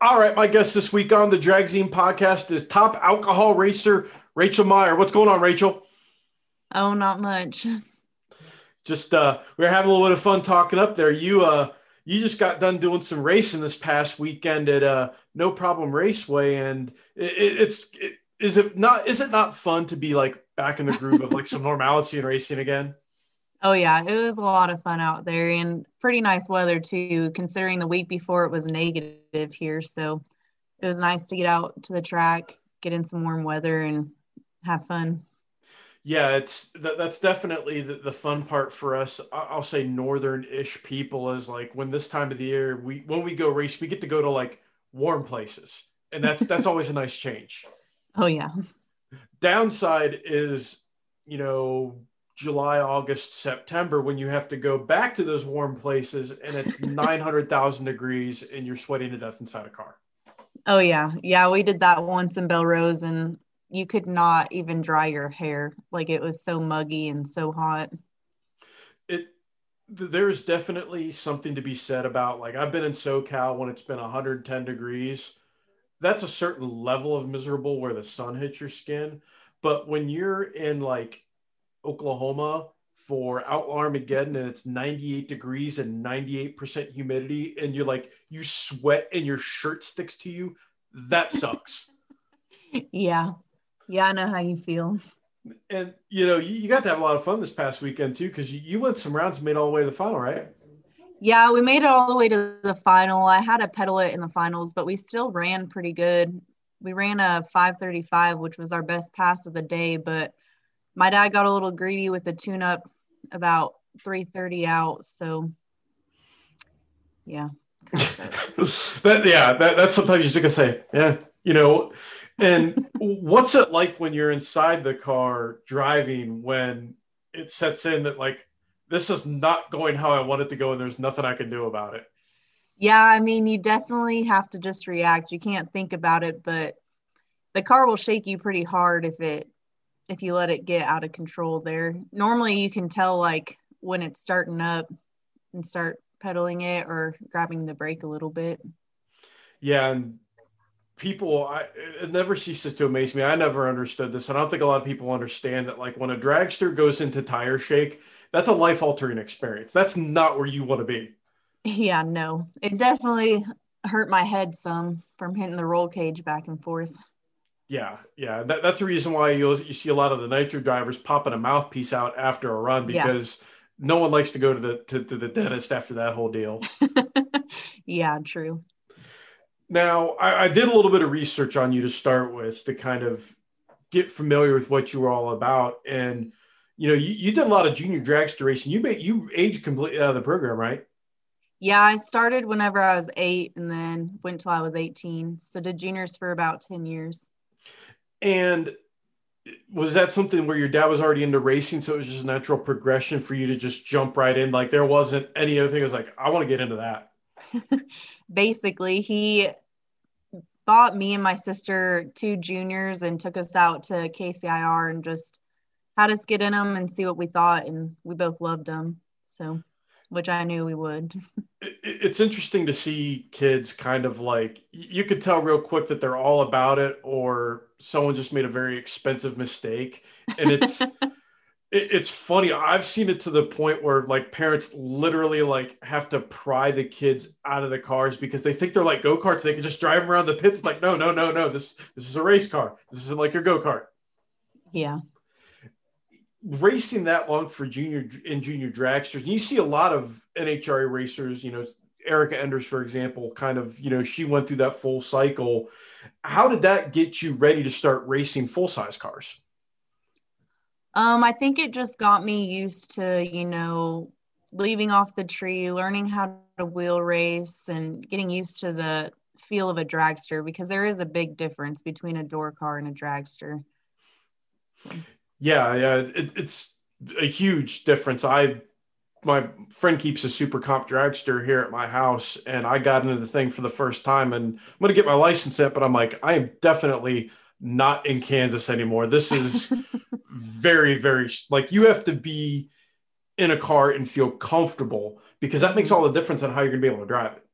All right, my guest this week on the Dragzine podcast is top alcohol racer Rachel Meyer. What's going on, Rachel? Oh, not much. Just we were having a little bit of fun talking up there. You just got done doing some racing this past weekend at No Problem Raceway, and is it not fun to be like back in the groove of like some normalcy in racing again? Oh yeah, it was a lot of fun out there and pretty nice weather too, considering the week before it was negative here. So it was nice to get out to the track, get in some warm weather and have fun. Yeah, that's definitely the fun part for us. I'll say northern-ish people is like when this time of the year, when we go race, we get to go to like warm places. And that's always a nice change. Oh yeah. Downside is, July, August, September, when you have to go back to those warm places and it's 900,000 degrees and you're sweating to death inside a car. Oh, yeah. Yeah, we did that once in Bell Rose and you could not even dry your hair. Like it was so muggy and so hot. There's definitely something to be said about like I've been in SoCal when it's been 110 degrees. That's a certain level of miserable where the sun hits your skin. But when you're in like Oklahoma for Outlaw Armageddon and it's 98 degrees and 98% humidity and you're like you sweat and your shirt sticks to you, that sucks. yeah I know how you feel. And you got to have a lot of fun this past weekend too, because you went some rounds and made all the way to the final, right? Yeah, we made it all the way to the final. I had to pedal it in the finals, but we still ran pretty good. We ran a 5:35, which was our best pass of the day, but my dad got a little greedy with the tune-up about 3:30 out, so yeah. That's sometimes you're just gonna say, And what's it like when you're inside the car driving when it sets in that like this is not going how I want it to go and there's nothing I can do about it? Yeah, I mean you definitely have to just react. You can't think about it, but the car will shake you pretty hard if you let it get out of control there. Normally you can tell like when it's starting up and start pedaling it or grabbing the brake a little bit. Yeah. And people, it never ceases to amaze me. I never understood this. I don't think a lot of people understand that like when a dragster goes into tire shake, that's a life-altering experience. That's not where you want to be. Yeah, no, it definitely hurt my head some from hitting the roll cage back and forth. Yeah. That's the reason why you see a lot of the nitro drivers popping a mouthpiece out after a run, because no one likes to go to the dentist after that whole deal. Yeah, true. Now, I did a little bit of research on you to start with to kind of get familiar with what you were all about. And, you did a lot of junior dragster racing. You aged completely out of the program, right? Yeah, I started whenever I was 8 and then went till I was 18. So did juniors for about 10 years. And was that something where your dad was already into racing, so it was just a natural progression for you to just jump right in? Like there wasn't any other thing. It was like, I want to get into that. Basically, he bought me and my sister 2 juniors and took us out to KCIR and just had us get in them and see what we thought. And we both loved them, so which I knew we would. It's interesting to see kids kind of like, you could tell real quick that they're all about it or someone just made a very expensive mistake. And it's, it's funny. I've seen it to the point where like parents literally like have to pry the kids out of the cars because they think they're like go-karts. They can just drive them around the pits. It's like, no. This is a race car. This isn't like your go-kart. Yeah. Racing that long for junior dragsters, and you see a lot of NHRA racers, Erica Enders, for example, kind of, she went through that full cycle. How did that get you ready to start racing full-size cars? I think it just got me used to, leaving off the tree, learning how to wheel race and getting used to the feel of a dragster, because there is a big difference between a door car and a dragster. Yeah. It's a huge difference. My friend keeps a super comp dragster here at my house, and I got into the thing for the first time, and I'm going to get my license set, but I'm like, I am definitely not in Kansas anymore. This is very, very, like you have to be in a car and feel comfortable, because that makes all the difference on how you're going to be able to drive it.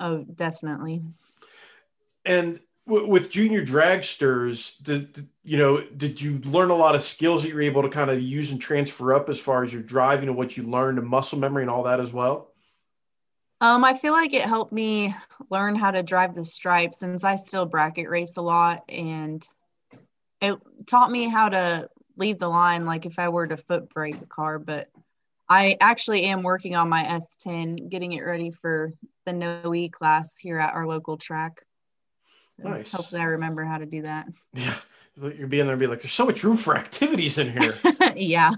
Oh, definitely. And with junior dragsters, did you learn a lot of skills that you're able to kind of use and transfer up as far as your driving and what you learned and muscle memory and all that as well? I feel like it helped me learn how to drive the stripe, since I still bracket race a lot, and it taught me how to leave the line, like if I were to foot brake the car. But I actually am working on my S10, getting it ready for the NOE class here at our local track. So nice. Hopefully I remember how to do that. Yeah. You'll be in there and be like, there's so much room for activities in here. Yeah.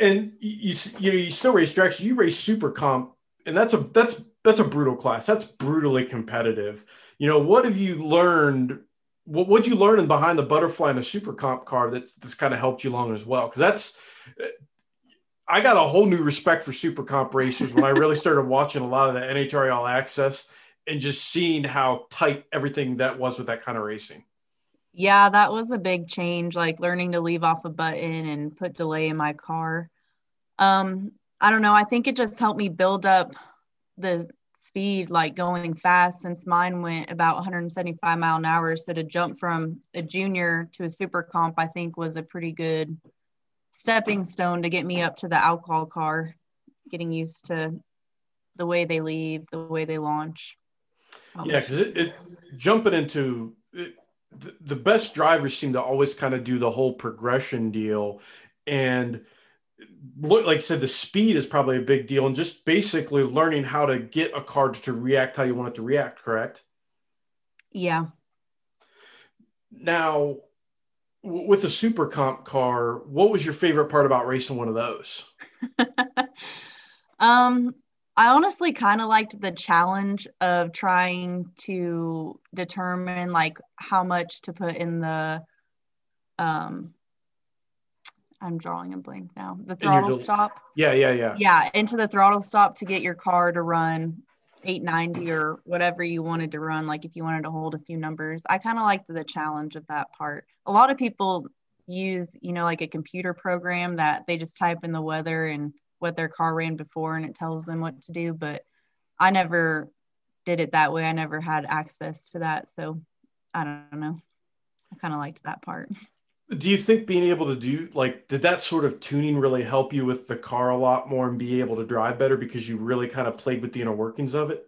And you still race tracks, you race super comp, and that's a brutal class. That's brutally competitive. What have you learned? What'd you learn behind the butterfly in a super comp car that's kind of helped you along as well? Because I got a whole new respect for super comp racers when I really started watching a lot of the NHRA All Access and just seeing how tight everything that was with that kind of racing. Yeah, that was a big change, like learning to leave off a button and put delay in my car. I don't know. I think it just helped me build up the speed, like going fast, since mine went about 175 mile an hour. So to jump from a junior to a super comp, I think was a pretty good stepping stone to get me up to the outlaw car, getting used to the way they leave, the way they launch. Yeah, because it jumping into it, the best drivers seem to always kind of do the whole progression deal. And like I said, the speed is probably a big deal, and just basically learning how to get a car to react how you want it to react, correct? Yeah. Now, with a super comp car, what was your favorite part about racing one of those? I honestly kind of liked the challenge of trying to determine like how much to put in the I'm drawing a blank now. The throttle stop. Yeah. Yeah, into the throttle stop to get your car to run 890 or whatever you wanted to run, like if you wanted to hold a few numbers. I kind of liked the challenge of that part. A lot of people use, like a computer program that they just type in the weather and what their car ran before and it tells them what to do, but I never did it that way. I never had access to that, so I don't know. I kind of liked that part. Do you think being able to do, did that sort of tuning really help you with the car a lot more and be able to drive better because you really kind of played with the inner workings of it?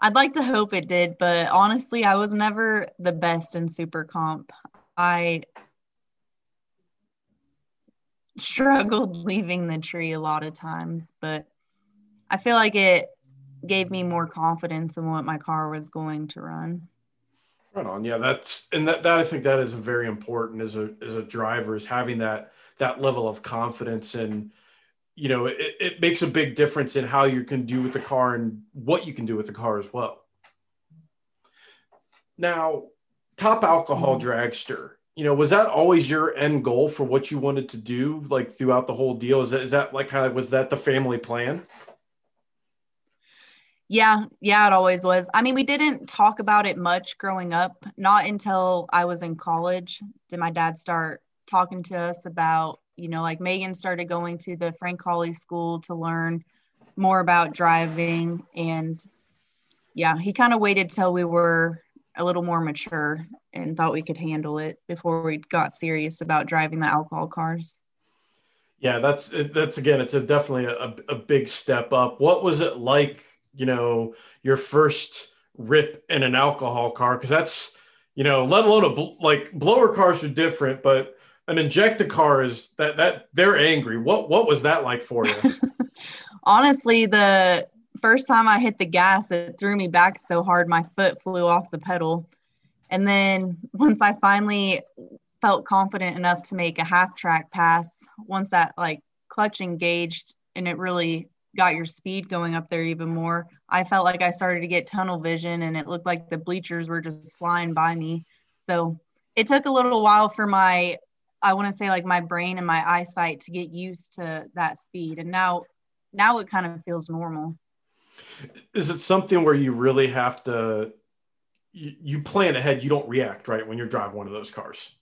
I'd like to hope it did, but honestly, I was never the best in super comp. I struggled leaving the tree a lot of times, but I feel like it gave me more confidence in what my car was going to run. Right on. Yeah, I think that is very important as a driver, is having that level of confidence, and it makes a big difference in how you can do with the car and what you can do with the car as well. Now, top alcohol dragster, was that always your end goal for what you wanted to do, like throughout the whole deal? Is that like kind of, was that the family plan? Yeah, it always was. I mean, we didn't talk about it much growing up. Not until I was in college did my dad start talking to us about, Megan started going to the Frank Holly school to learn more about driving. And yeah, he kind of waited till we were a little more mature and thought we could handle it before we got serious about driving the alcohol cars. Yeah, that's again, it's definitely a big step up. What was it like, your first rip in an alcohol car? Because that's, let alone blower cars are different, but an injector car is that they're angry. What was that like for you? Honestly, the first time I hit the gas, it threw me back so hard, my foot flew off the pedal. And then once I finally felt confident enough to make a half track pass, once that clutch engaged and it really got your speed going up there even more, I felt like I started to get tunnel vision, and it looked like the bleachers were just flying by me. So it took a little while for my brain and my eyesight to get used to that speed. And now it kind of feels normal. Is it something where you really have to, you plan ahead, you don't react, right, when you drive one of those cars?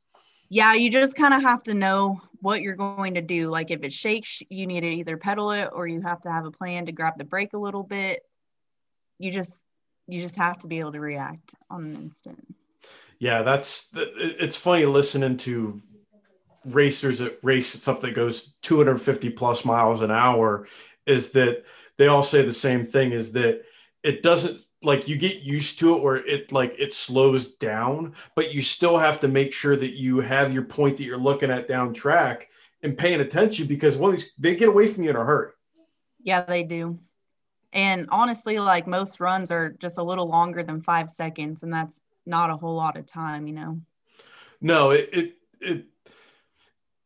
Yeah, you just kind of have to know what you're going to do. Like if it shakes, you need to either pedal it or you have to have a plan to grab the brake a little bit. You just you just have to be able to react on an instant. Yeah, it's funny listening to racers that race something that goes 250 plus miles an hour, is that they all say the same thing, is that it doesn't, like, you get used to it or it, like, it slows down, but you still have to make sure that you have your point that you're looking at down track and paying attention, because one of these, they get away from you in a hurry. Yeah, they do. And honestly, like, most runs are just a little longer than 5 seconds, and that's not a whole lot of time, you know? No,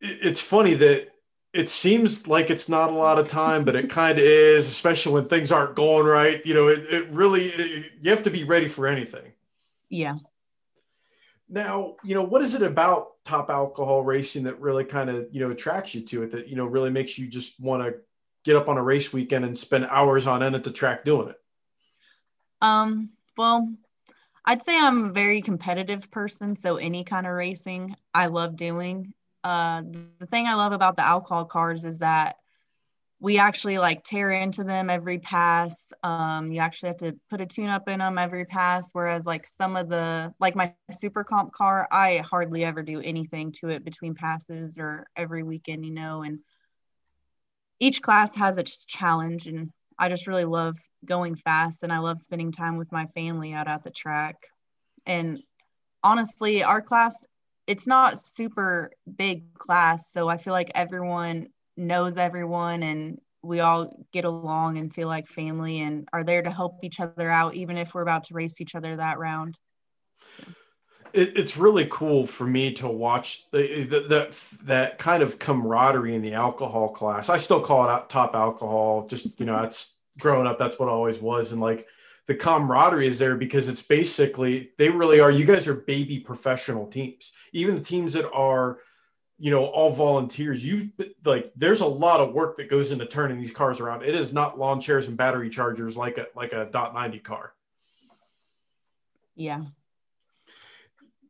it's funny that it seems like it's not a lot of time, but it kind of is, especially when things aren't going right. You know, it really, you have to be ready for anything. Yeah. Now, you know, what is it about top alcohol racing that really kind of, you know, attracts you to it, that, you know, really makes you just want to get up on a race weekend and spend hours on end at the track doing it? Well, I'd say I'm a very competitive person. So any kind of racing I love doing. The thing I love about the alcohol cars is that we actually, like, tear into them every pass. You actually have to put a tune up in them every pass. Whereas, like, some of the, like, my super comp car, I hardly ever do anything to it between passes or every weekend, you know, and each class has its challenge, and I just really love going fast, and I love spending time with my family out at the track. And honestly, our class, it's not super big class, so I feel like everyone knows everyone, and we all get along and feel like family and are there to help each other out, even if we're about to race each other that round. It's really cool for me to watch that kind of camaraderie in the alcohol class. I still call it top alcohol, just, you know, that's growing up, that's what I always was. And, like, the camaraderie is there because it's basically, they really are, you guys are baby professional teams. Even the teams that are, you know, all volunteers, you, like, there's a lot of work that goes into turning these cars around. It is not lawn chairs and battery chargers like a .90 car. Yeah.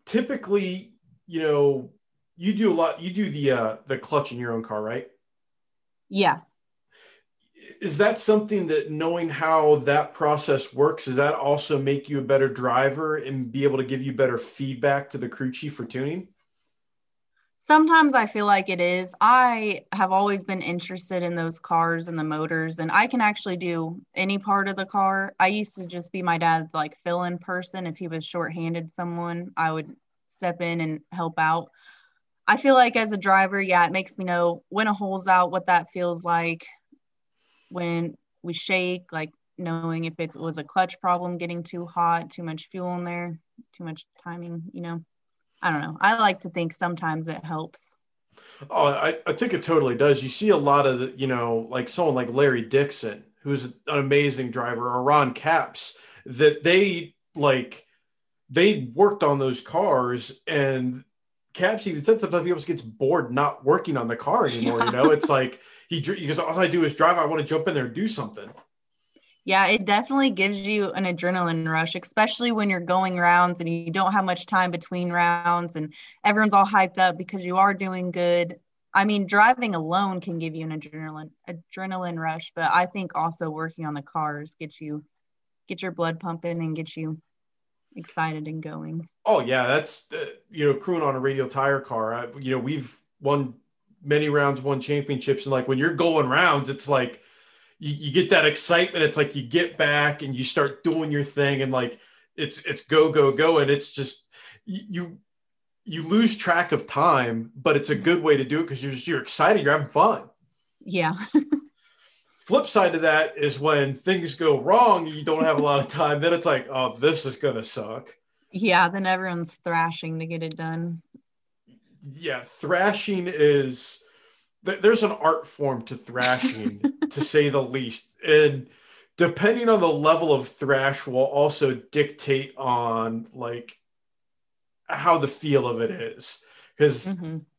Typically, you know, you do a lot, you do the clutch in your own car, right? Yeah. Is that something that, knowing how that process works, does that also make you a better driver and be able to give you better feedback to the crew chief for tuning? Sometimes I feel like it is. I have always been interested in those cars and the motors, and I can actually do any part of the car. I used to just be my dad's, like, fill-in person. If he was shorthanded someone, I would step in and help out. I feel like as a driver, yeah, it makes me know when a hole's out, what that feels like, when we shake, like, knowing if it was a clutch problem, getting too hot, too much fuel in there, too much timing, you know, I don't know. I like to think sometimes it helps. Oh, I think it totally does. You see a lot of, you know, like someone like Larry Dixon, who's an amazing driver, or Ron Capps, that they worked on those cars, and Capps even said sometimes he almost gets bored not working on the car anymore. Yeah. You know, it's like, because all I do is drive, I want to jump in there and do something. Yeah, it definitely gives you an adrenaline rush, especially when you're going rounds and you don't have much time between rounds and everyone's all hyped up because you are doing good. I mean, driving alone can give you an adrenaline rush, but I think also working on the cars gets your blood pumping and gets you excited and going. Oh yeah, that's you know, crewing on a radial tire car, you know, we've won many rounds, won championships. And like, when you're going rounds, it's like you get that excitement. It's like you get back and you start doing your thing, and like it's go, go, go. And it's just, you lose track of time, but it's a good way to do it because you're excited. You're having fun. Yeah. Flip side of that is when things go wrong, you don't have a lot of time. Then it's like, oh, this is going to suck. Yeah. Then everyone's thrashing to get it done. Yeah, thrashing is, there's an art form to thrashing, to say the least. And depending on the level of thrash will also dictate on, like, how the feel of it is. Because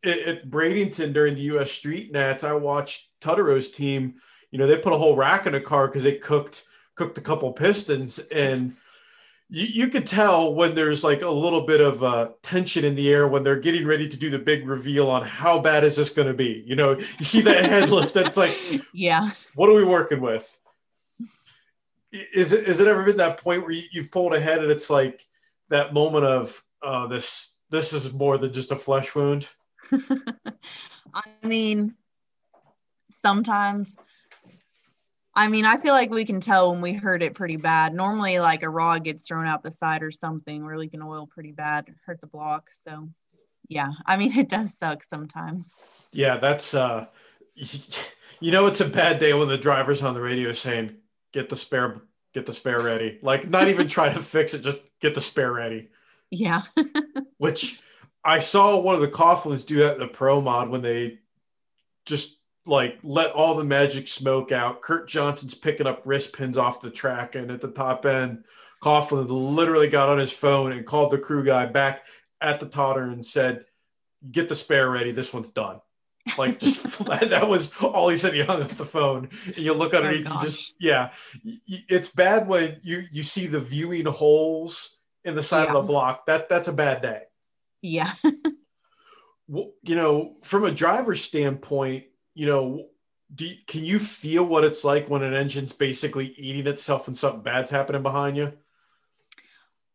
at Bradenton during the U.S. Street Nats, I watched Tuttero's team, you know, they put a whole rack in a car because they cooked a couple pistons, and you could tell when there's like a little bit of tension in the air when they're getting ready to do the big reveal on how bad is this going to be. You know, you see that head lift, that's like, yeah, what are we working with? Is it ever been that point where you've pulled ahead and it's like that moment of this is more than just a flesh wound? I mean, sometimes. I mean, I feel like we can tell when we hurt it pretty bad. Normally, like a rod gets thrown out the side or something, we're leaking oil pretty bad, hurt the block. So, yeah, I mean, it does suck sometimes. Yeah, that's, you know, it's a bad day when the driver's on the radio saying, get the spare ready. Like, not even try to fix it, just get the spare ready. Yeah. Which I saw one of the Coughlins do that in the pro mod when they just, like, let all the magic smoke out. Kurt Johnson's picking up wrist pins off the track, and at the top end, Coughlin literally got on his phone and called the crew guy back at the totter and said, get the spare ready, this one's done. Like, just that was all he said. He hung up the phone, and you look underneath, you just, yeah, it's bad when you see the viewing holes in the side of the block. That's a bad day. Yeah. Well, you know, from a driver's standpoint, you know, can you feel what it's like when an engine's basically eating itself and something bad's happening behind you?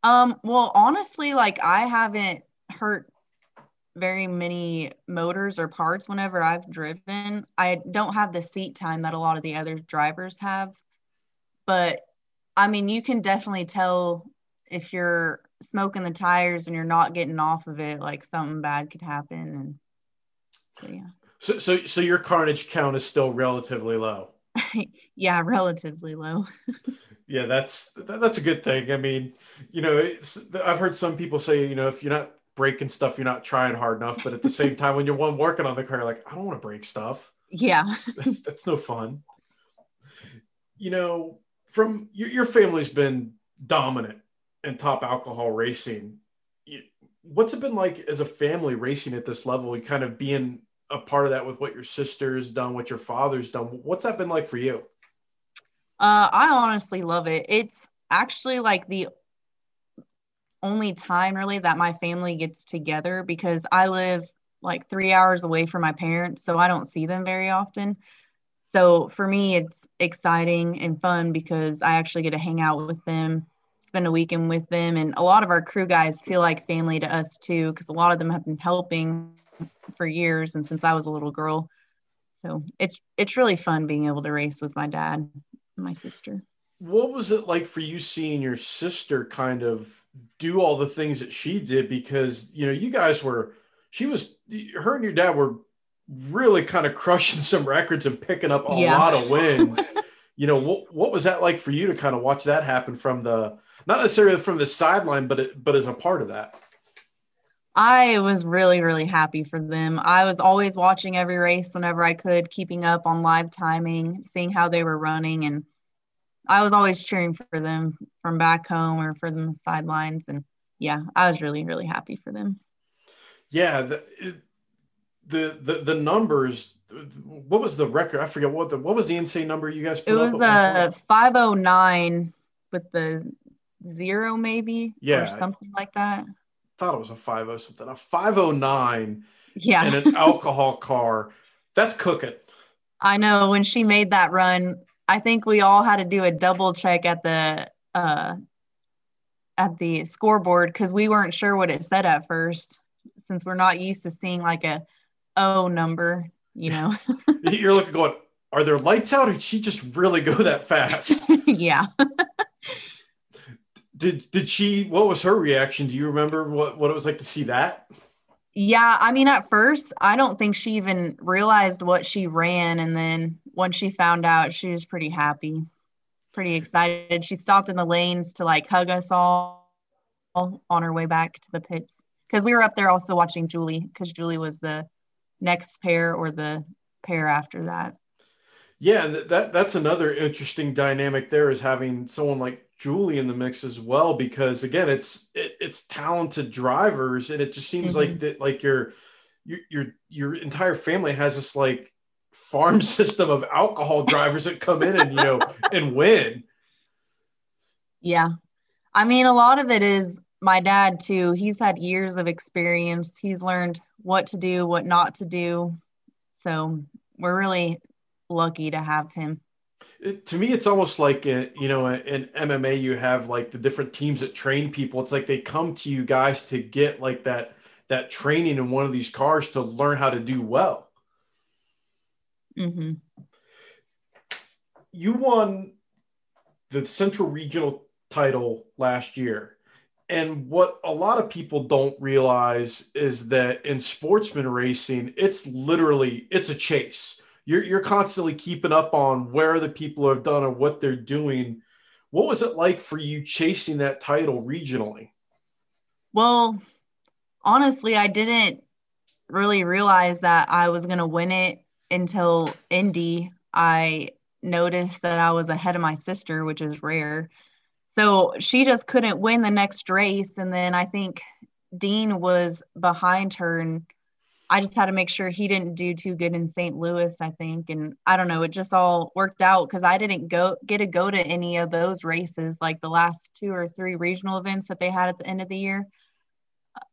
Well, honestly, like, I haven't hurt very many motors or parts whenever I've driven. I don't have the seat time that a lot of the other drivers have. But, I mean, you can definitely tell if you're smoking the tires and you're not getting off of it, like, something bad could happen. And so, yeah. So your carnage count is still relatively low. Yeah, relatively low. Yeah, that's a good thing. I mean, you know, I've heard some people say, you know, if you're not breaking stuff, you're not trying hard enough. But at the same time, when you're working on the car, you're like, I don't want to break stuff. Yeah. That's no fun. You know, from your family's been dominant in top alcohol racing. What's it been like as a family racing at this level and kind of being a part of that with what your sister's done, what your father's done? What's that been like for you? I honestly love it. It's actually like the only time really that my family gets together, because I live like 3 hours away from my parents, so I don't see them very often. So for me, it's exciting and fun because I actually get to hang out with them, spend a weekend with them. And a lot of our crew guys feel like family to us too, because a lot of them have been helping for years and since I was a little girl. So it's really fun being able to race with my dad and my sister. What was it like for you seeing your sister kind of do all the things that she did? Because, you know, you guys were, her and your dad were really kind of crushing some records and picking up a lot of wins. You know, what was that like for you to kind of watch that happen from not necessarily from the sideline, but as a part of that? I was really, really happy for them. I was always watching every race whenever I could, keeping up on live timing, seeing how they were running. And I was always cheering for them from back home or for them sidelines. And yeah, I was really, really happy for them. Yeah. The numbers, what was the record? I forget what was the insane number you guys put up? It was 509 with the 0 maybe, or something like that. Thought it was a 50 something, a 509 and an alcohol car. That's cooking. I know, when she made that run, I think we all had to do a double check at the scoreboard, because we weren't sure what it said at first, since we're not used to seeing like a O number, you know. You're looking going, are there lights out, or did she just really go that fast? Yeah. Did she, what was her reaction? Do you remember what it was like to see that? Yeah, I mean, at first, I don't think she even realized what she ran. And then once she found out, she was pretty happy, pretty excited. She stopped in the lanes to like hug us all on her way back to the pits. Because we were up there also watching Julie, because Julie was the next pair or the pair after that. Yeah, that's another interesting dynamic there, is having someone like Julie in the mix as well, because again, it's talented drivers, and it just seems like that, like your entire family has this like farm system of alcohol drivers that come in and, you know, and win. Yeah, I mean, a lot of it is my dad too. He's had years of experience. He's learned what to do, what not to do. So we're really lucky to have him. To me, it's almost like, in MMA, you have like the different teams that train people. It's like they come to you guys to get like that training in one of these cars to learn how to do well. Mm-hmm. You won the Central Regional title last year. And what a lot of people don't realize is that in sportsman racing, it's a chase. You're constantly keeping up on where other people have done or what they're doing. What was it like for you chasing that title regionally? Well, honestly, I didn't really realize that I was going to win it until Indy. I noticed that I was ahead of my sister, which is rare. So she just couldn't win the next race. And then I think Dean was behind her, and I just had to make sure he didn't do too good in St. Louis, I think. And I don't know, it just all worked out because I didn't get to go to any of those races, like the last 2 or 3 regional events that they had at the end of the year.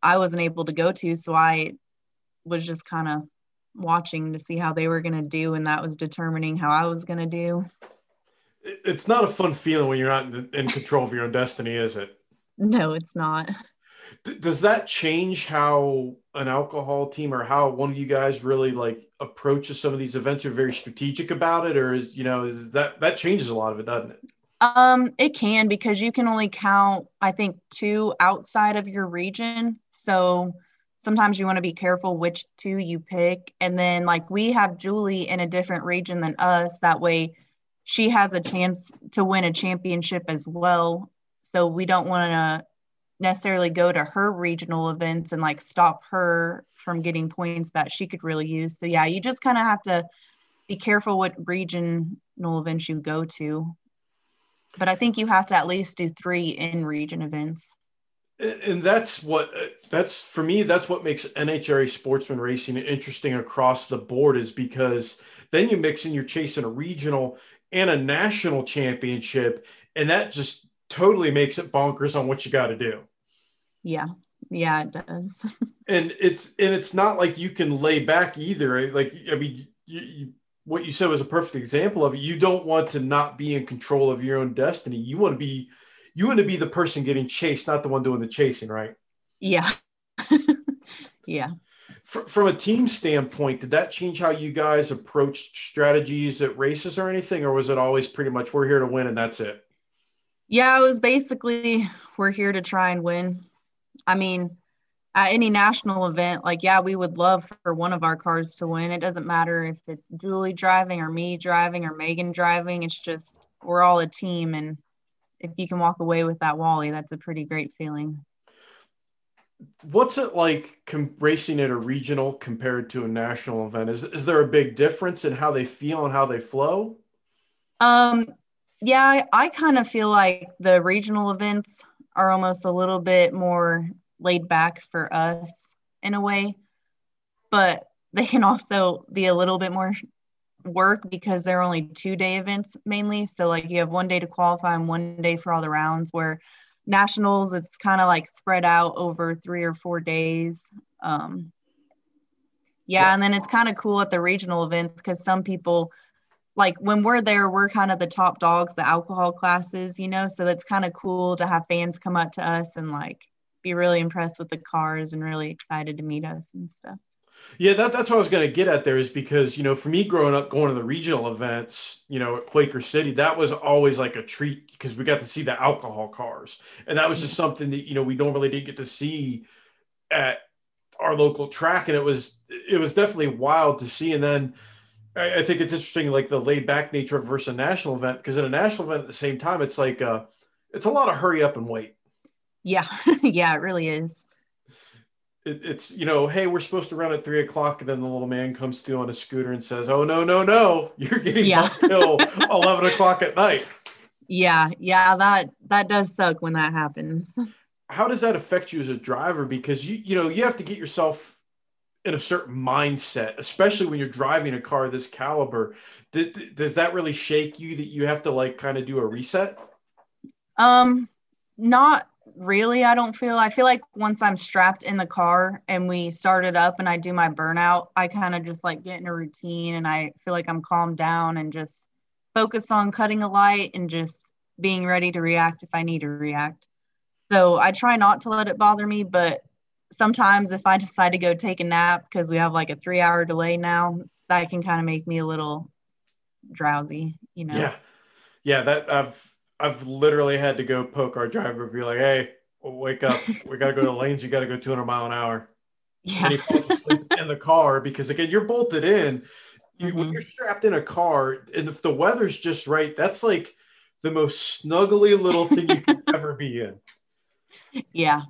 I wasn't able to go to, so I was just kind of watching to see how they were going to do, and that was determining how I was going to do. It's not a fun feeling when you're not in control of your own destiny, is it? No, it's not. Does that change how an alcohol team or how one of you guys really like approaches some of these events? You're very strategic about it, or is that changes a lot of it, doesn't it? It can, because you can only count, I think, 2 outside of your region. So sometimes you want to be careful which 2 you pick. And then like we have Julie in a different region than us. That way she has a chance to win a championship as well. So we don't want to necessarily go to her regional events and like stop her from getting points that she could really use. So yeah, you just kind of have to be careful what regional events you go to. But I think you have to at least do 3 in region events. And that's for me, what makes NHRA sportsman racing interesting across the board, is because then you mix in, you're chasing a regional and a national championship, and that just totally makes it bonkers on what you got to do. Yeah, it does. and it's not like you can lay back either. Like, I mean, you, what you said was a perfect example of it. You don't want to not be in control of your own destiny. You want to be the person getting chased, not the one doing the chasing, right? Yeah. Yeah. From a team standpoint, did that change how you guys approached strategies at races or anything? Or was it always pretty much, we're here to win and that's it? Yeah, it was basically, we're here to try and win. I mean, at any national event, like, yeah, we would love for one of our cars to win. It doesn't matter if it's Julie driving or me driving or Megan driving. It's just, we're all a team. And if you can walk away with that Wally, that's a pretty great feeling. What's it like racing at a regional compared to a national event? Is there a big difference in how they feel and how they flow? Yeah, I kind of feel like the regional events are almost a little bit more laid back for us in a way, but they can also be a little bit more work because they're only 2-day events mainly. So like you have 1 day to qualify and 1 day for all the rounds, where nationals, it's kind of like spread out over 3 or 4 days. Yeah. And then it's kind of cool at the regional events, because some people, like when we're there, we're kind of the top dogs, the alcohol classes, so it's kind of cool to have fans come up to us and like be really impressed with the cars and really excited to meet us and stuff. Yeah, that's what I was going to get at there, is because, for me growing up, going to the regional events, at Quaker City, that was always like a treat because we got to see the alcohol cars. And that was just something that, we normally didn't get to see at our local track. And it was definitely wild to see. And then I think it's interesting, like the laid back nature versus a national event, because in a national event at the same time, it's like, it's a lot of hurry up and wait. Yeah. Yeah, it really is. It's, hey, we're supposed to run at 3:00, and then the little man comes through on a scooter and says, oh, no, you're getting up till 11 o'clock at night. Yeah, that does suck when that happens. How does that affect you as a driver? Because, you have to get yourself in a certain mindset, especially when you're driving a car this caliber. Does that really shake you that you have to, like, kind of do a reset? Not really. I feel like once I'm strapped in the car and we start it up and I do my burnout, I kind of just like get in a routine and I feel like I'm calmed down and just focused on cutting a light and just being ready to react if I need to react. So I try not to let it bother me, but sometimes if I decide to go take a nap because we have like a 3-hour delay now, that can kind of make me a little drowsy, you know? Yeah. Yeah. That I've literally had to go poke our driver and be like, hey, wake up. We got to go to the lanes. You got to go 200 mile an hour. Yeah. And he falls asleep in the car because, again, you're bolted in. When you're strapped in a car and if the weather's just right, that's like the most snuggly little thing you could ever be in. Yeah.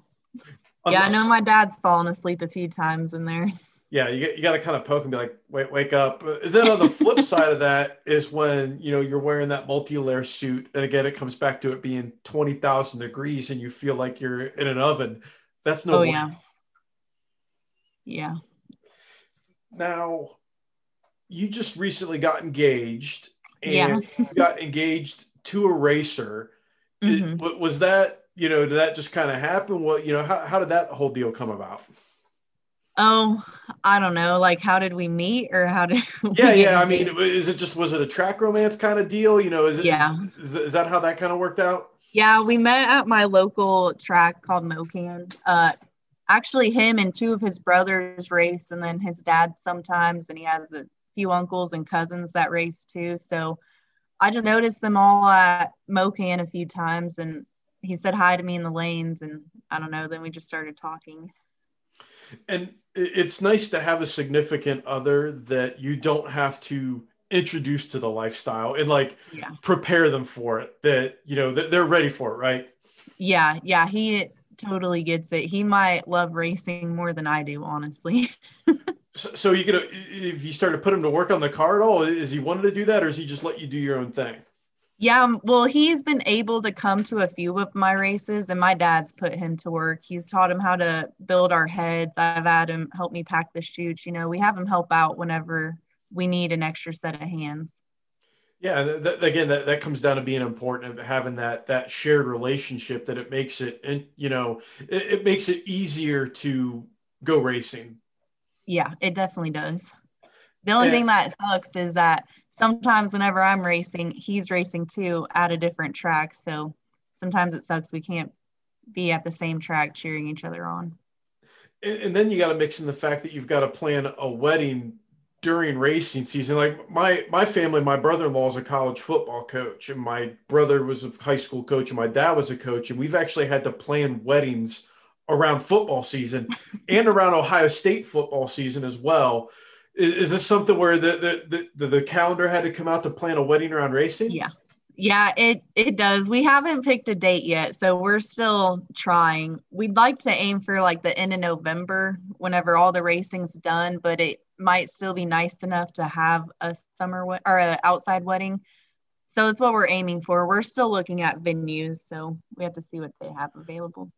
Unless, yeah, I know my dad's fallen asleep a few times in there. Yeah, you got to kind of poke and be like, wait, wake up. And then on the flip side of that is when, you know, you're wearing that multi-layer suit. And again, it comes back to it being 20,000 degrees and you feel like you're in an oven. That's no way. Yeah. Now, you just recently got engaged and you got engaged to a racer. Was that... You know, did that just kind of happen? Well, you know, how did that whole deal come about? Oh, I don't know. Like, how did we meet or how did? Yeah. I mean, was it a track romance kind of deal? You know, is that how that kind of worked out? Yeah. We met at my local track called Mocan. Actually him and two of his brothers race and then his dad sometimes, and he has a few uncles and cousins that race too. So I just noticed them all at Mocan a few times, and he said hi to me in the lanes, and I don't know, then we just started talking. And it's nice to have a significant other that you don't have to introduce to the lifestyle and prepare them for it, that, you know, that they're ready for it. Right. Yeah. He totally gets it. He might love racing more than I do, honestly. So you could, if you started to put him to work on the car at all, is he wanted to do that, or is he just let you do your own thing? Yeah, well, he's been able to come to a few of my races, and my dad's put him to work. He's taught him how to build our heads. I've had him help me pack the chutes. You know, we have him help out whenever we need an extra set of hands. Yeah, that comes down to being important, and having that shared relationship, that it makes it, and you know, it makes it easier to go racing. Yeah, it definitely does. The only thing that sucks is that sometimes whenever I'm racing, he's racing too at a different track. So sometimes it sucks we can't be at the same track cheering each other on. And then you got to mix in the fact that you've got to plan a wedding during racing season. Like my family, my brother-in-law is a college football coach, and my brother was a high school coach, and my dad was a coach. And we've actually had to plan weddings around football season and around Ohio State football season as well. Is this something where the calendar had to come out to plan a wedding around racing? Yeah, it does. We haven't picked a date yet, so we're still trying. We'd like to aim for like the end of November, whenever all the racing's done, but it might still be nice enough to have a summer or an outside wedding. So it's what we're aiming for. We're still looking at venues, so we have to see what they have available.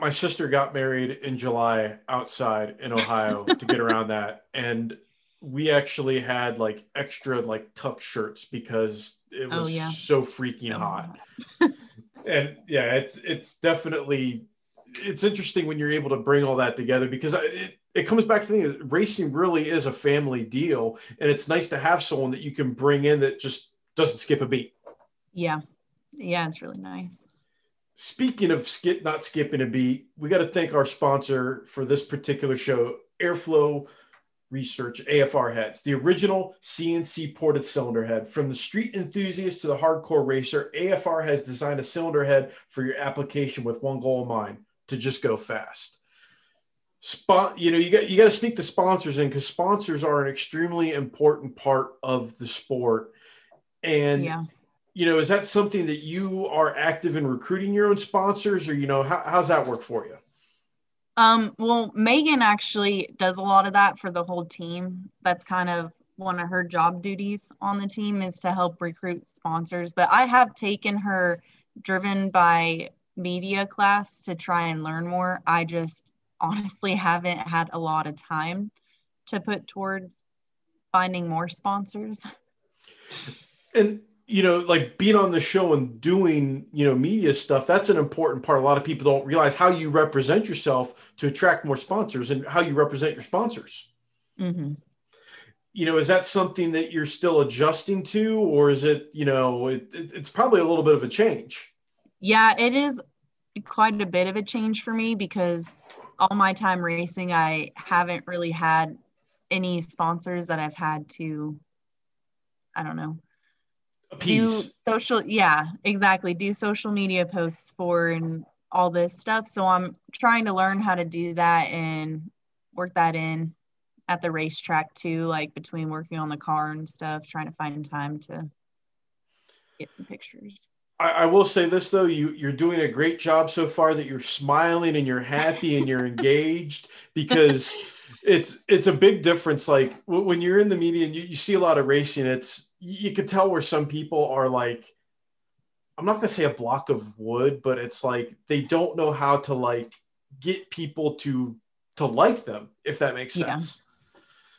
My sister got married in July outside in Ohio to get around that. And we actually had like extra like tuck shirts because it was so freaking hot. And yeah, it's definitely, it's interesting when you're able to bring all that together, because it comes back to the thing, racing really is a family deal. And it's nice to have someone that you can bring in that just doesn't skip a beat. Yeah, it's really nice. Speaking of not skipping a beat, we got to thank our sponsor for this particular show, Airflow Research, AFR heads. The original CNC ported cylinder head. From the street enthusiast to the hardcore racer, AFR has designed a cylinder head for your application with one goal in mind, to just go fast. You got to sneak the sponsors in, because sponsors are an extremely important part of the sport. And you know, is that something that you are active in recruiting your own sponsors, or, you know, how's that work for you? Well, Megan actually does a lot of that for the whole team. That's kind of one of her job duties on the team, is to help recruit sponsors. But I have taken her Driven by Media class to try and learn more. I just honestly haven't had a lot of time to put towards finding more sponsors. And you know, like being on the show and doing, you know, media stuff, that's an important part. A lot of people don't realize how you represent yourself to attract more sponsors, and how you represent your sponsors. you know, is that something that you're still adjusting to, or is it, you know, it's probably a little bit of a change? Yeah, it is quite a bit of a change for me, because all my time racing, I haven't really had any sponsors that I've had to, I don't know, do social. Yeah, exactly. Do social media posts for and all this stuff. So I'm trying to learn how to do that and work that in at the racetrack too, like between working on the car and stuff, trying to find time to get some pictures. I will say this though, you're doing a great job so far, that you're smiling and you're happy and you're engaged, because it's a big difference. Like when you're in the media and you see a lot of racing, you could tell where some people are like, I'm not going to say a block of wood, but it's like, they don't know how to like get people to like them, if that makes sense.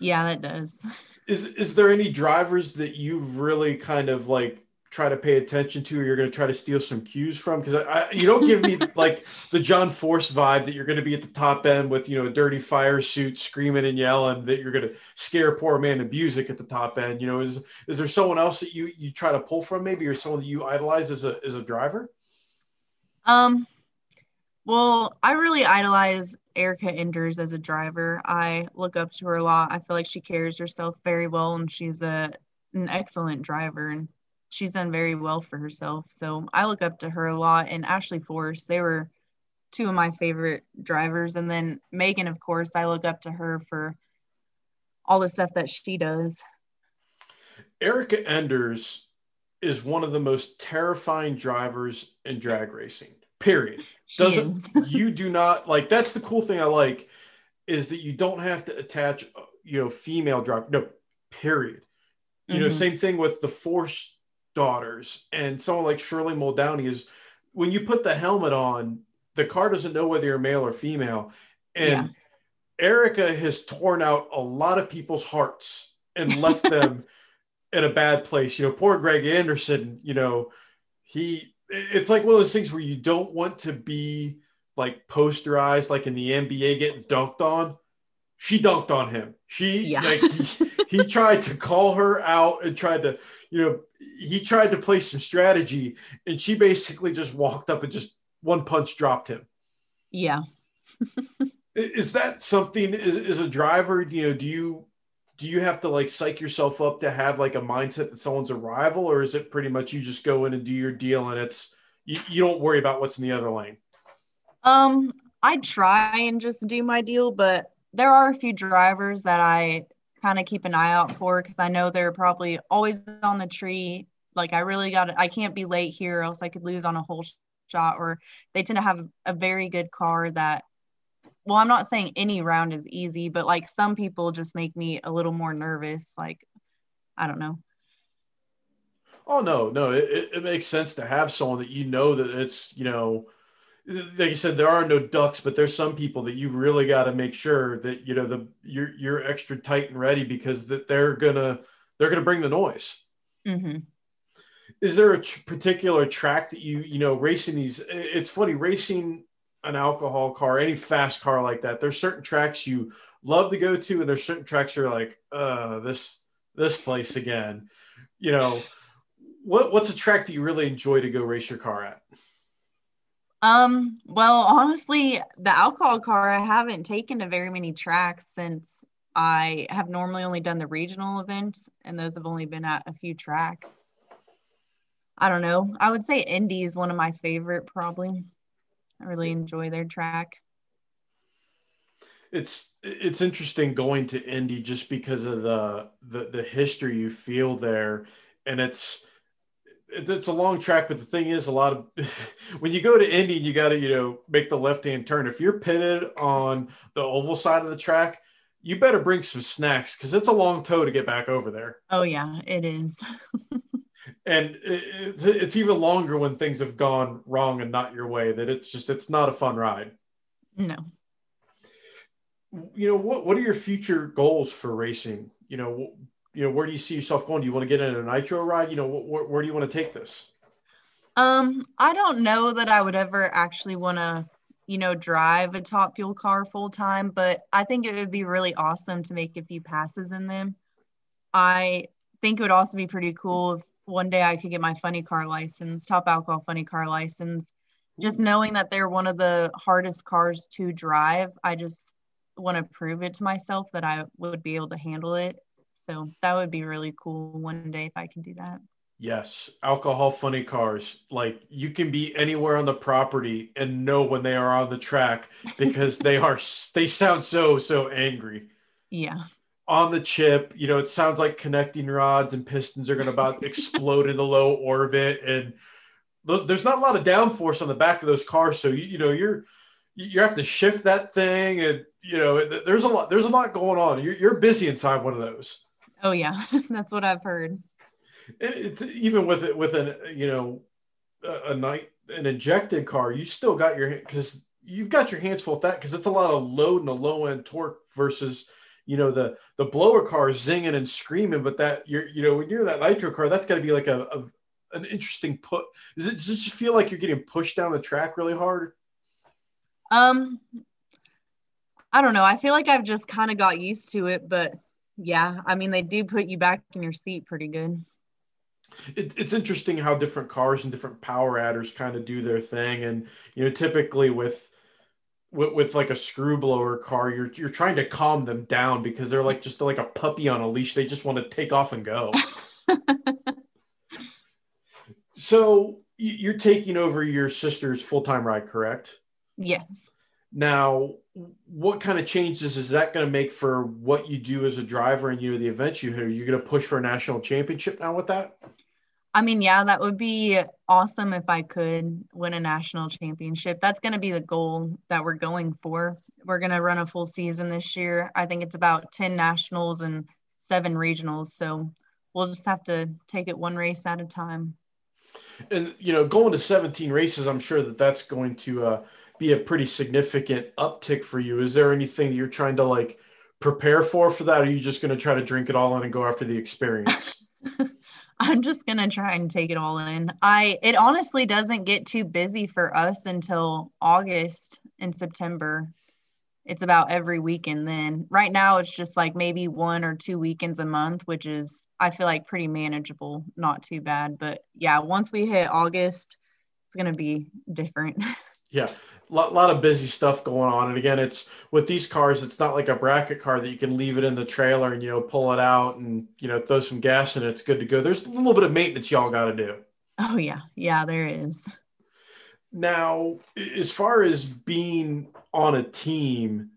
Yeah, that does. Is there any drivers that you've really kind of like try to pay attention to, or you're going to try to steal some cues from? Because you don't give me like the John Force vibe that you're going to be at the top end with, you know, a dirty fire suit screaming and yelling, that you're going to scare poor man to music at the top end. You know, is there someone else that you try to pull from, maybe, or someone that you idolize as a driver? Well, I really idolize Erica Enders as a driver. I look up to her a lot. I feel like she carries herself very well, and she's an excellent driver, and she's done very well for herself. So I look up to her a lot, and Ashley Force. They were two of my favorite drivers. And then Megan, of course, I look up to her for all the stuff that she does. Erica Enders is one of the most terrifying drivers in drag racing, period. You do not like, that's the cool thing I like, is that you don't have to attach, you know, female driver. No, period. You know, same thing with the Force daughters, and someone like Shirley Muldowney is, when you put the helmet on, the car doesn't know whether you're male or female. And Erica has torn out a lot of people's hearts and left them in a bad place. You know, poor Greg Anderson, you know, it's like one of those things where you don't want to be like posterized, like in the NBA getting dunked on. She dunked on him. He tried to call her out and tried to, you know, he tried to play some strategy, and she basically just walked up and just one punch dropped him. Yeah. Is that something, as a driver, you know, do you have to like psych yourself up to have like a mindset that someone's a rival, or is it pretty much you just go in and do your deal, and it's, you don't worry about what's in the other lane? I try and just do my deal, but there are a few drivers that I kind of keep an eye out for, because I know they're probably always on the tree. Like, I can't be late here, else I could lose on a whole shot. Or they tend to have a very good car that, well, I'm not saying any round is easy, but like some people just make me a little more nervous. Like, I don't know. Oh, no, it makes sense to have someone that, you know, that it's, you know, like you said, there are no ducks, but there's some people that you really got to make sure that, you know, you're extra tight and ready, because that they're gonna bring the noise. Mm-hmm. Is there a particular track that you know, racing these? It's funny, racing an alcohol car, any fast car like that. There's certain tracks you love to go to, and there's certain tracks you're like, this place again. You know, what's a track that you really enjoy to go race your car at? Well, honestly, the alcohol car, I haven't taken to very many tracks, since I have normally only done the regional events, and those have only been at a few tracks. I don't know. I would say Indy is one of my favorite, probably. I really enjoy their track. It's interesting going to Indy, just because of the history you feel there, and it's a long track, but the thing is, a lot of when you go to Indy, you got to, you know, make the left-hand turn. If you're pitted on the oval side of the track, you better bring some snacks, because it's a long tow to get back over there. Oh yeah, it is. And it's even longer when things have gone wrong and not your way, that it's not a fun ride. No. You know, what are your future goals for racing? You know, where do you see yourself going? Do you want to get in a nitro ride? You know, where do you want to take this? I don't know that I would ever actually want to, you know, drive a Top Fuel car full time, but I think it would be really awesome to make a few passes in them. I think it would also be pretty cool if one day I could get my funny car license, top alcohol funny car license. Just knowing that they're one of the hardest cars to drive, I just want to prove it to myself that I would be able to handle it. So that would be really cool one day if I can do that. Yes, alcohol funny cars. Like, you can be anywhere on the property and know when they are on the track because they sound so angry. Yeah. On the chip, you know, it sounds like connecting rods and pistons are going to about explode in the low orbit, and there's not a lot of downforce on the back of those cars, so you have to shift that thing, and you know there's a lot going on. You're busy inside one of those. Oh yeah, that's what I've heard. And it's even with an injected car, you still got your hands full with that because it's a lot of load and a low end torque versus the blower car zinging and screaming. But that when you're in that nitro car, that's got to be like an interesting put. Does it feel like you're getting pushed down the track really hard? I don't know. I feel like I've just kind of got used to it, but yeah, I mean, they do put you back in your seat pretty good. It's interesting how different cars and different power adders kind of do their thing. And, typically with like a screw blower car, you're trying to calm them down because they're like, just like a puppy on a leash. They just want to take off and go. So you're taking over your sister's full-time ride, correct? Yes. Now, what kind of changes is that going to make for what you do as a driver and the events you hit? Are you going to push for a national championship now with that? I mean, yeah, that would be awesome if I could win a national championship. That's going to be the goal that we're going for. We're going to run a full season this year. I think it's about 10 nationals and 7 regionals. So we'll just have to take it one race at a time. And, going to 17 races, I'm sure that's going to be a pretty significant uptick for you. Is there anything you're trying to like prepare for that? Or are you just going to try to drink it all in and go after the experience? I'm just going to try and take it all in. It honestly doesn't get too busy for us until August and September. It's about every weekend then. Right now, it's just like maybe 1 or 2 weekends a month, which is, I feel like, pretty manageable, not too bad. But yeah, once we hit August, it's going to be different. Yeah, a lot of busy stuff going on. And again, it's with these cars, it's not like a bracket car that you can leave it in the trailer and, pull it out and, throw some gas in it. It's good to go. There's a little bit of maintenance y'all got to do. Oh, yeah. Yeah, there is. Now, as far as being on a team,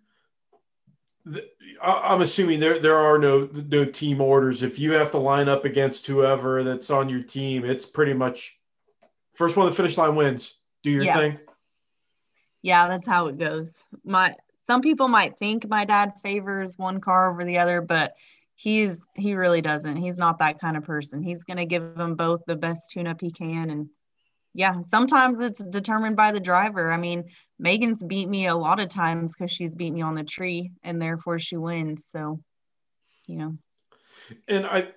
I'm assuming there are no team orders. If you have to line up against whoever that's on your team, it's pretty much first one to the finish line wins. Do your thing. Yeah, that's how it goes. Some people might think my dad favors one car over the other, but he really doesn't. He's not that kind of person. He's going to give them both the best tune-up he can. And yeah, sometimes it's determined by the driver. I mean, Megan's beat me a lot of times because she's beat me on the tree, and therefore she wins. So, And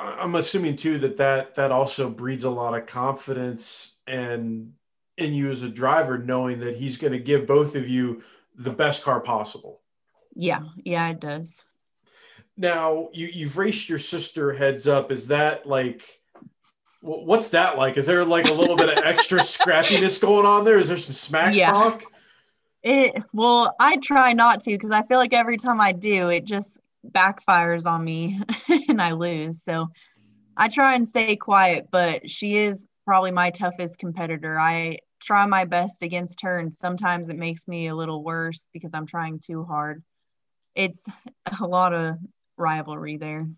I'm assuming too that also breeds a lot of confidence and in you as a driver, knowing that he's going to give both of you the best car possible. Yeah, it does. Now you've raced your sister heads up. Is that like? What's that like? Is there like a little bit of extra scrappiness going on there? Is there some smack talk? Well, I try not to because I feel like every time I do, it just backfires on me and I lose. So I try and stay quiet, but she is probably my toughest competitor. I try my best against her, and sometimes it makes me a little worse because I'm trying too hard. It's a lot of rivalry there.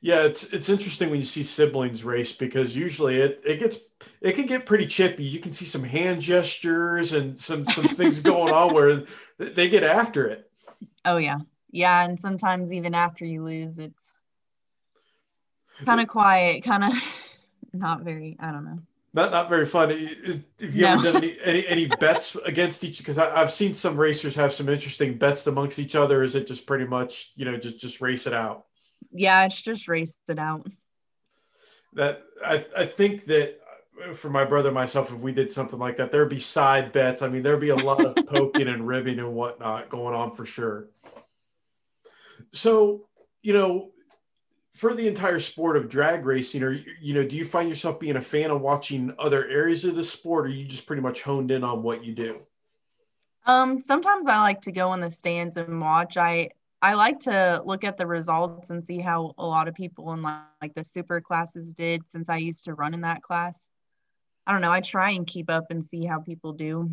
Yeah, it's interesting when you see siblings race because usually it can get pretty chippy. You can see some hand gestures and some things going on where they get after it. Oh yeah. Yeah, and sometimes even after you lose, it's kind of quiet, kind of not very, I don't know. Not very fun. If you haven't done any bets against each, because I've seen some racers have some interesting bets amongst each other. Is it just pretty much, just race it out? Yeah, it's just raced it out. That I think that for my brother and myself, if we did something like that, there'd be side bets. I mean, there'd be a lot of poking and ribbing and whatnot going on for sure. So, for the entire sport of drag racing, or, you know, do you find yourself being a fan of watching other areas of the sport, or you just pretty much honed in on what you do? Sometimes I like to go in the stands and watch. I like to look at the results and see how a lot of people in like the super classes did, since I used to run in that class. I don't know. I try and keep up and see how people do.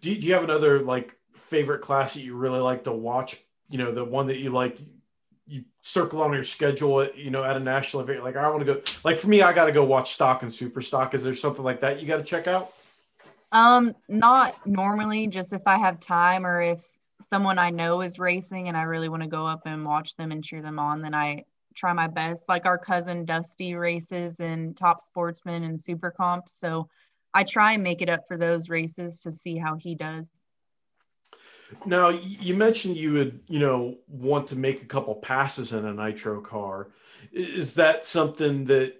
Do you have another like favorite class that you really like to watch? You know, the one that you like, you circle on your schedule, you know, at a national event, like I want to go, like for me, I got to go watch stock and super stock. Is there something like that you got to check out? Not normally, just if I have time or if someone I know is racing and I really want to go up and watch them and cheer them on, then I try my best. Like our cousin Dusty races in Top Sportsman and Super Comp, so I try and make it up for those races to see how he does. Now, you mentioned you would, you know, want to make a couple passes in a nitro car. Is that something that,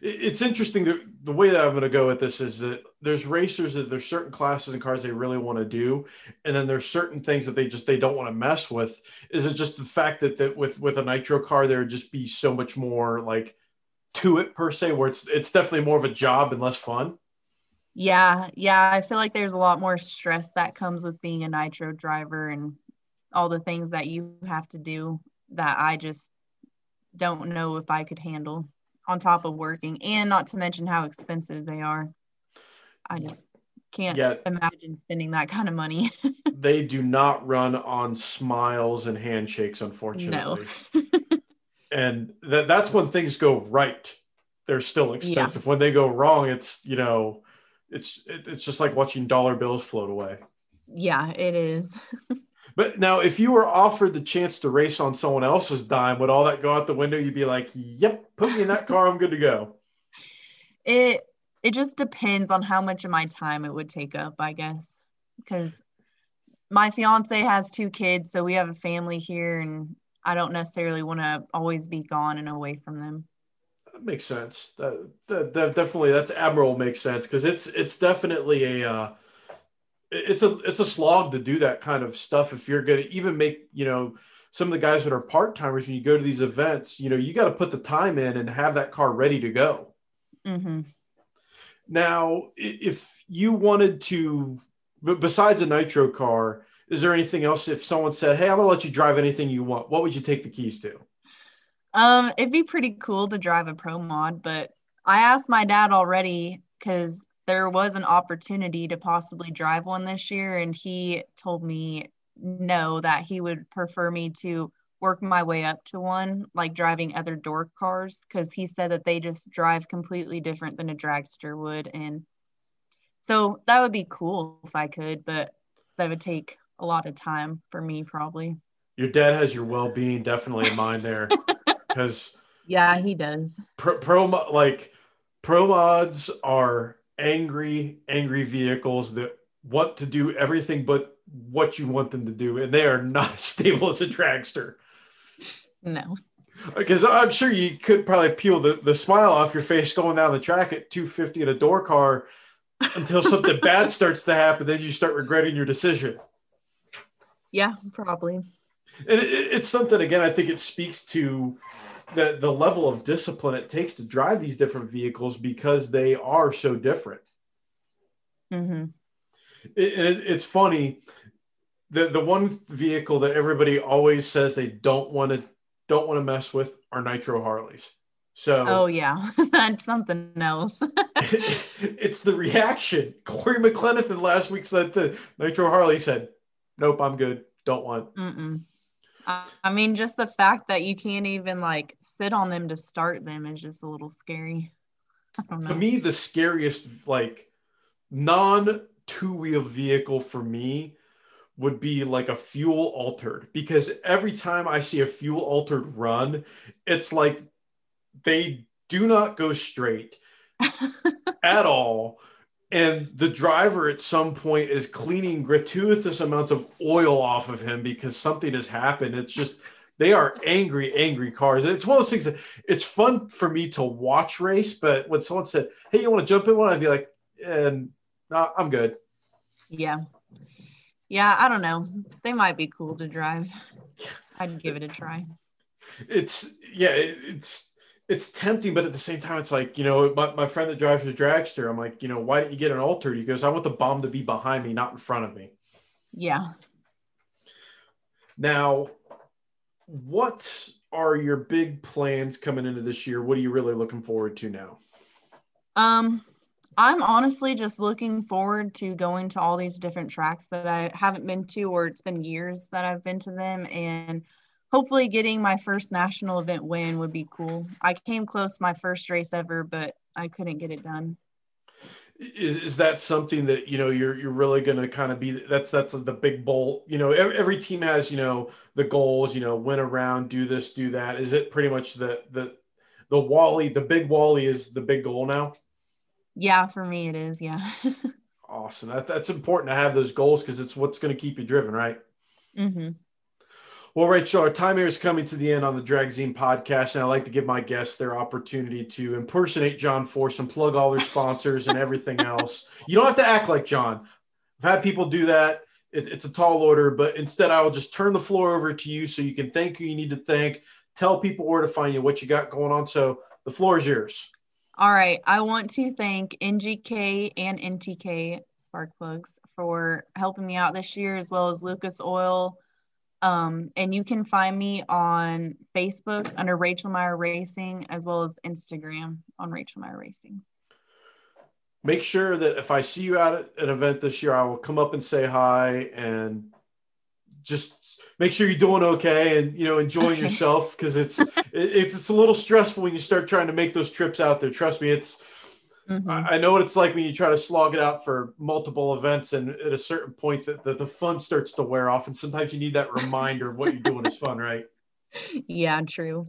it's interesting, the way that I'm going to go with this is that there's racers that there's certain classes and cars they really want to do, and then there's certain things that they don't want to mess with. Is it just the fact that with a nitro car, there would just be so much more like to it per se, where it's definitely more of a job and less fun? Yeah. I feel like there's a lot more stress that comes with being a nitro driver and all the things that you have to do that I just don't know if I could handle, on top of working, and not to mention how expensive they are. I just can't imagine spending that kind of money. They do not run on smiles and handshakes, unfortunately. No. And that's when things go right. They're still expensive. When they go wrong, it's, you know, it's just like watching dollar bills float away. Yeah, it is. But now, if you were offered the chance to race on someone else's dime, would all that go out the window? You'd be like, yep, put me in that car, I'm good to go. It just depends on how much of my time it would take up, I guess, because my fiance has 2 kids, so we have a family here, and I don't necessarily want to always be gone and away from them. That makes sense. That definitely, that's admirable, makes sense, because it's definitely a it's a slog to do that kind of stuff. If you're going to even make, you know, some of the guys that are part-timers, when you go to these events, you know, you got to put the time in and have that car ready to go. Mm-hmm. Now, if you wanted to, besides a nitro car, is there anything else? If someone said, hey, I'm going to let you drive anything you want, what would you take the keys to? It'd be pretty cool to drive a pro mod, but I asked my dad already, because there was an opportunity to possibly drive one this year, and he told me no, that he would prefer me to work my way up to one, like driving other door cars, because he said that they just drive completely different than a dragster would. And so that would be cool if I could, but that would take a lot of time for me, probably. Your dad has your well-being definitely in mind there, because yeah, he does. Pro mods are angry vehicles that want to do everything but what you want them to do, and they are not as stable as a dragster. No, because I'm sure you could probably peel the smile off your face going down the track at 250 in a door car until something bad starts to happen, then you start regretting your decision. Yeah, probably. And it's something, again, I think it speaks to the level of discipline it takes to drive these different vehicles, because they are so different. Mm-hmm. It's funny, the one vehicle that everybody always says they don't want to mess with are nitro Harleys. So oh yeah, that's something else. It's the reaction. Corey McClenathon last week said to nitro Harley, said, nope, I'm good, don't want. Mm-mm. I mean, just the fact that you can't even like sit on them to start them is just a little scary. I don't know. To me, the scariest like non two-wheel vehicle for me would be like a fuel altered, because every time I see a fuel altered run, it's like they do not go straight at all. And the driver at some point is cleaning gratuitous amounts of oil off of him because something has happened. It's just, they are angry cars. It's one of those things that it's fun for me to watch race, but when someone said, hey, you want to jump in one? I'd be like, no, I'm good. Yeah, I don't know. They might be cool to drive. I'd give it a try. it's tempting, but at the same time, it's like, you know, my friend that drives the dragster, I'm like, you know, why didn't you get an altered? He goes, I want the bomb to be behind me, not in front of me. Yeah. Now, what are your big plans coming into this year? What are you really looking forward to now? I'm honestly just looking forward to going to all these different tracks that I haven't been to, or it's been years that I've been to them, and hopefully getting my first national event win would be cool. I came close my first race ever, but I couldn't get it done. Is that something that, you know, you're really going to kind of be, that's the big goal, you know, every team has, you know, the goals, you know, win around, do this, do that. Is it pretty much the Wally, the big Wally is the big goal now? Yeah, for me it is. Yeah. Awesome. That's important to have those goals, because it's what's going to keep you driven, right? Mm-hmm. Well, Rachel, our time here is coming to the end on the Dragzine podcast, and I like to give my guests their opportunity to impersonate John Force and plug all their sponsors and everything else. You don't have to act like John. I've had people do that. It's a tall order, but instead I will just turn the floor over to you so you can thank who you need to thank, tell people where to find you, what you got going on. So the floor is yours. All right. I want to thank NGK and NTK Spark Plugs for helping me out this year, as well as Lucas Oil. And you can find me on Facebook under Rachel Meyer Racing, as well as Instagram on Rachel Meyer Racing. Make sure that if I see you out at an event this year, I will come up and say hi, and just make sure you're doing okay and, you know, enjoying yourself, because it's a little stressful when you start trying to make those trips out there. Trust me, it's I know what it's like when you try to slog it out for multiple events, and at a certain point the fun starts to wear off, and sometimes you need that reminder of what you're doing is fun, right? Yeah, true.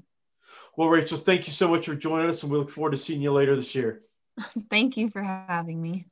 Well, Rachel, thank you so much for joining us, and we look forward to seeing you later this year. Thank you for having me.